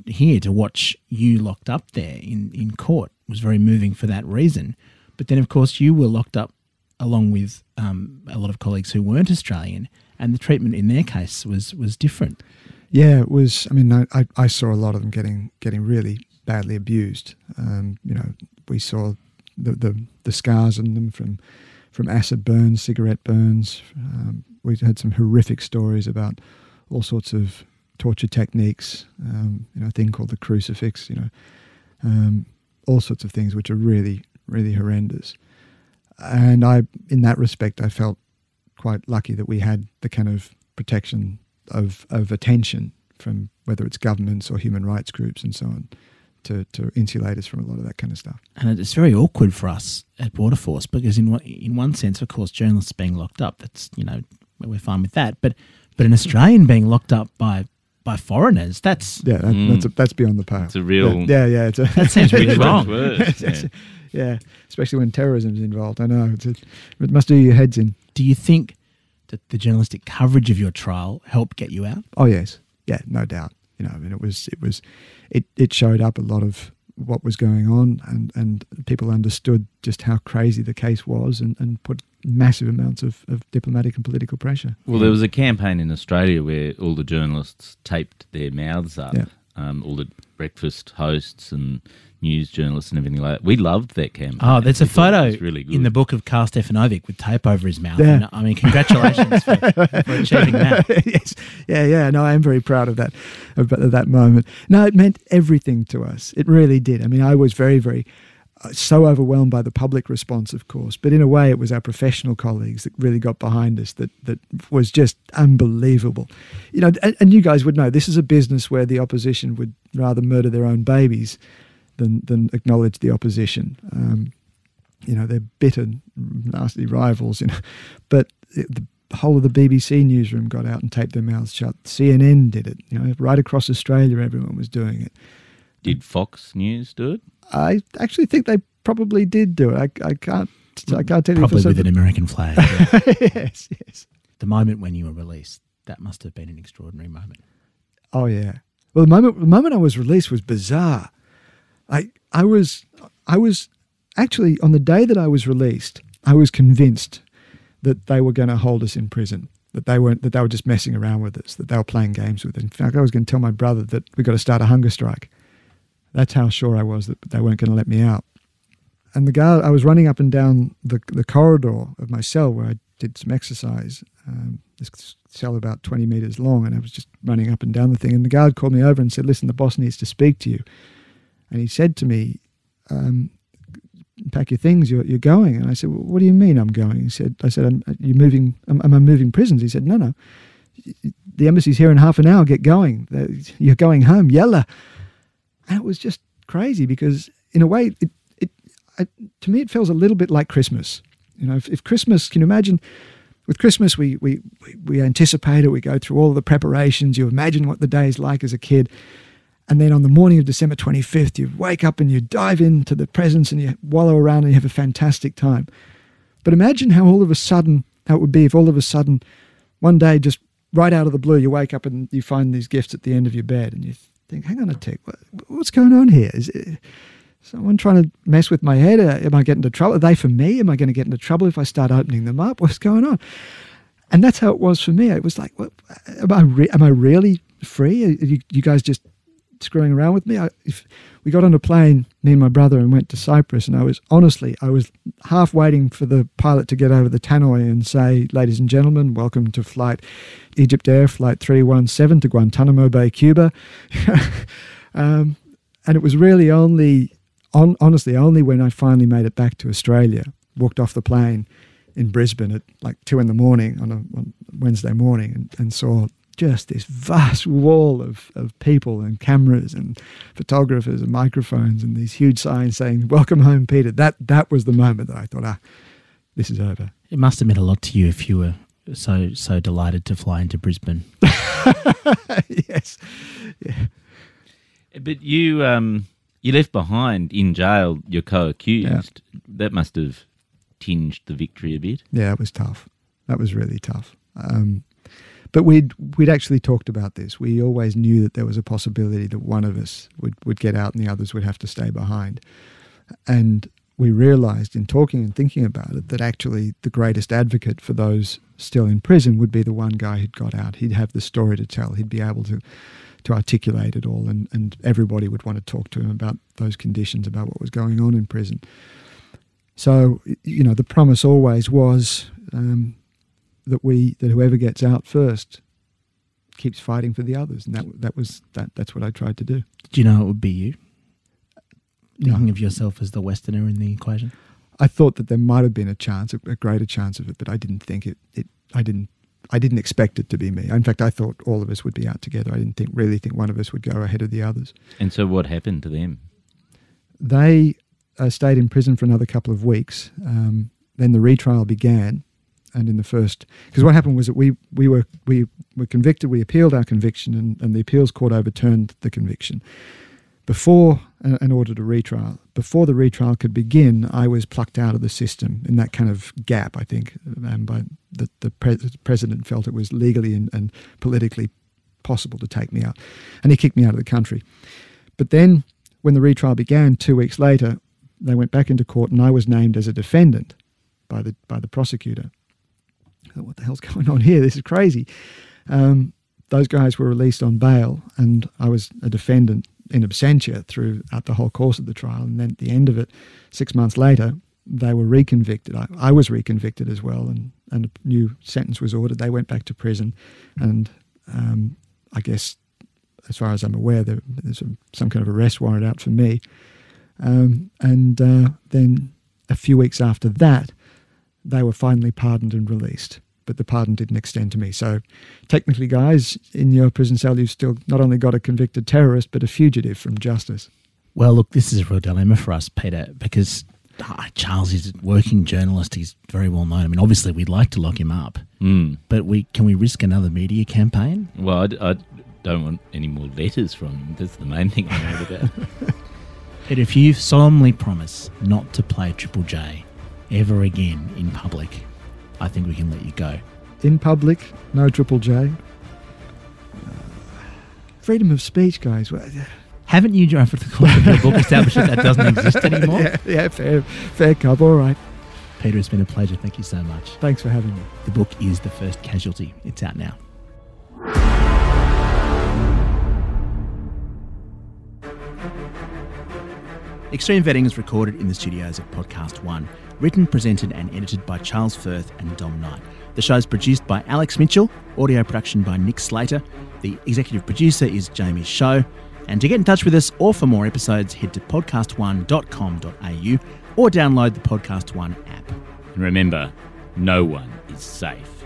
watch you locked up there in court was very moving for that reason. But then, of course, you were locked up along with a lot of colleagues who weren't Australian, and the treatment in their case was different. Yeah, it was. I mean, I saw a lot of them getting really badly abused. You know, we saw the scars on them from acid burns, cigarette burns. We've had some horrific stories about all sorts of torture techniques, you know, a thing called the crucifix, you know, all sorts of things which are really, really horrendous. And in that respect, I felt quite lucky that we had the kind of protection of attention from whether it's governments or human rights groups and so on to insulate us from a lot of that kind of stuff. And it's very awkward for us at Border Force because in one sense, of course, journalists being locked up, that's, you know, we're fine with that. But an Australian being locked up by foreigners, that's beyond the pale. It's a real... that seems really wrong. Yeah, especially when terrorism's involved. I know, it must do your heads in. Do you think that the journalistic coverage of your trial helped get you out? Oh yes, yeah, no doubt. You know, I mean, it showed up a lot of what was going on, and people understood just how crazy the case was, and put massive amounts of diplomatic and political pressure. Well, there was a campaign in Australia where all the journalists taped their mouths up, yeah. All the breakfast hosts and news journalists and everything like that. We loved that campaign. Oh, there's a photo really in the book of Karl Stefanovic with tape over his mouth. Yeah. And, I mean, congratulations for achieving that. Yes. Yeah. No, I am very proud of that, moment. No, it meant everything to us. It really did. I mean, I was very, very, so overwhelmed by the public response, of course, but in a way it was our professional colleagues that really got behind us that was just unbelievable. You know, and you guys would know, this is a business where the opposition would rather murder their own babies than acknowledge the opposition. You know, they're bitter, nasty rivals, you know. But the whole of the BBC newsroom got out and taped their mouths shut. CNN did it, you know, right across Australia everyone was doing it. Did Fox News do it? I actually think they probably did do it. I can't tell you for certain. Probably with an American flag. Yes. The moment when you were released, that must have been an extraordinary moment. Oh yeah. Well, the moment I was released was bizarre. I was actually, on the day that I was released, I was convinced that they were going to hold us in prison, that they were just messing around with us, that they were playing games with us. In fact, I was going to tell my brother that we got to start a hunger strike. That's how sure I was that they weren't going to let me out. And the guard, I was running up and down the corridor of my cell where I did some exercise, this cell about 20 metres long, and I was just running up and down the thing. And the guard called me over and said, "Listen, the boss needs to speak to you." And he said to me, "Pack your things, you're going." And I said, "Well, what do you mean I'm going?" He said, "Am I moving prisons?" He said, No. "The embassy's here in half an hour, get going. You're going home, yalla." And it was just crazy because, in a way, to me, it feels a little bit like Christmas. You know, if Christmas, can you imagine, with Christmas, we anticipate it, we go through all the preparations, you imagine what the day is like as a kid. And then on the morning of December 25th, you wake up and you dive into the presents and you wallow around and you have a fantastic time. But imagine how all of a sudden, how it would be if all of a sudden, one day, just right out of the blue, you wake up and you find these gifts at the end of your bed and you think, hang on a tick, what's going on here? Is it someone trying to mess with my head? Am I getting into trouble? Are they for me? Am I going to get into trouble if I start opening them up? What's going on? And that's how it was for me. It was like, well, am I really free? Are you guys just screwing around with me? We got on a plane, me and my brother, and went to Cyprus, and I was half waiting for the pilot to get over the tannoy and say, ladies and gentlemen, welcome to flight Egypt Air flight 317 to Guantanamo Bay, Cuba. And it was really honestly only when I finally made it back to Australia, walked off the plane in Brisbane at like 2 a.m. on Wednesday morning and saw just this vast wall of people and cameras and photographers and microphones and these huge signs saying, welcome home, Peter. That was the moment that I thought, this is over. It must have meant a lot to you if you were so delighted to fly into Brisbane. Yes. Yeah. But you left behind in jail your co-accused. Yeah. That must have tinged the victory a bit. Yeah, it was tough. That was really tough. But we'd actually talked about this. We always knew that there was a possibility that one of us would get out and the others would have to stay behind. And we realised in talking and thinking about it that actually the greatest advocate for those still in prison would be the one guy who'd got out. He'd have the story to tell. He'd be able to articulate it all, and everybody would want to talk to him about those conditions, about what was going on in prison. So, you know, the promise always was... that whoever gets out first keeps fighting for the others, and that's what I tried to do. Do you know it would be you? Thinking of yourself as the Westerner in the equation? I thought that there might have been a chance, a greater chance of it, but I didn't think it. I didn't expect it to be me. In fact, I thought all of us would be out together. I didn't really think one of us would go ahead of the others. And so, what happened to them? They stayed in prison for another couple of weeks. Then the retrial began. And in the first, because what happened was that we were convicted, we appealed our conviction, and the appeals court overturned the conviction before and ordered a retrial. Before the retrial could begin, I was plucked out of the system in that kind of gap, I think, and by the president felt it was legally and politically possible to take me out, and he kicked me out of the country. But then when the retrial began 2 weeks later, they went back into court, and I was named as a defendant by the prosecutor. What the hell's going on here? This is crazy. Those guys were released on bail, and I was a defendant in absentia throughout the whole course of the trial. And then at the end of it, 6 months later, they were reconvicted. I was reconvicted as well, and a new sentence was ordered. They went back to prison, and I guess, as far as I'm aware, there's some kind of arrest warrant out for me. Then a few weeks after that, they were finally pardoned and released, but the pardon didn't extend to me. So technically, guys, in your prison cell, you've still not only got a convicted terrorist, but a fugitive from justice. Well, look, this is a real dilemma for us, Peter, because Charles is a working journalist. He's very well known. I mean, obviously, we'd like to lock him up, but can we risk another media campaign? Well, I don't want any more letters from him. That's the main thing I'm worried about. Peter, if you solemnly promise not to play Triple J ever again in public, I think we can let you go. In public, no Triple J. Freedom of speech, guys. Well, yeah. Haven't you, Joe, for the course of your book, established that doesn't exist anymore? Yeah, fair cub, all right. Peter, it's been a pleasure. Thank you so much. Thanks for having me. The book is The First Casualty. It's out now. Extreme Vetting is recorded in the studios of Podcast One. Written, presented and edited by Charles Firth and Dom Knight. The show is produced by Alex Mitchell, audio production by Nick Slater. The executive producer is Jamie Show. And to get in touch with us or for more episodes, head to podcastone.com.au or download the Podcast One app. And remember, no one is safe.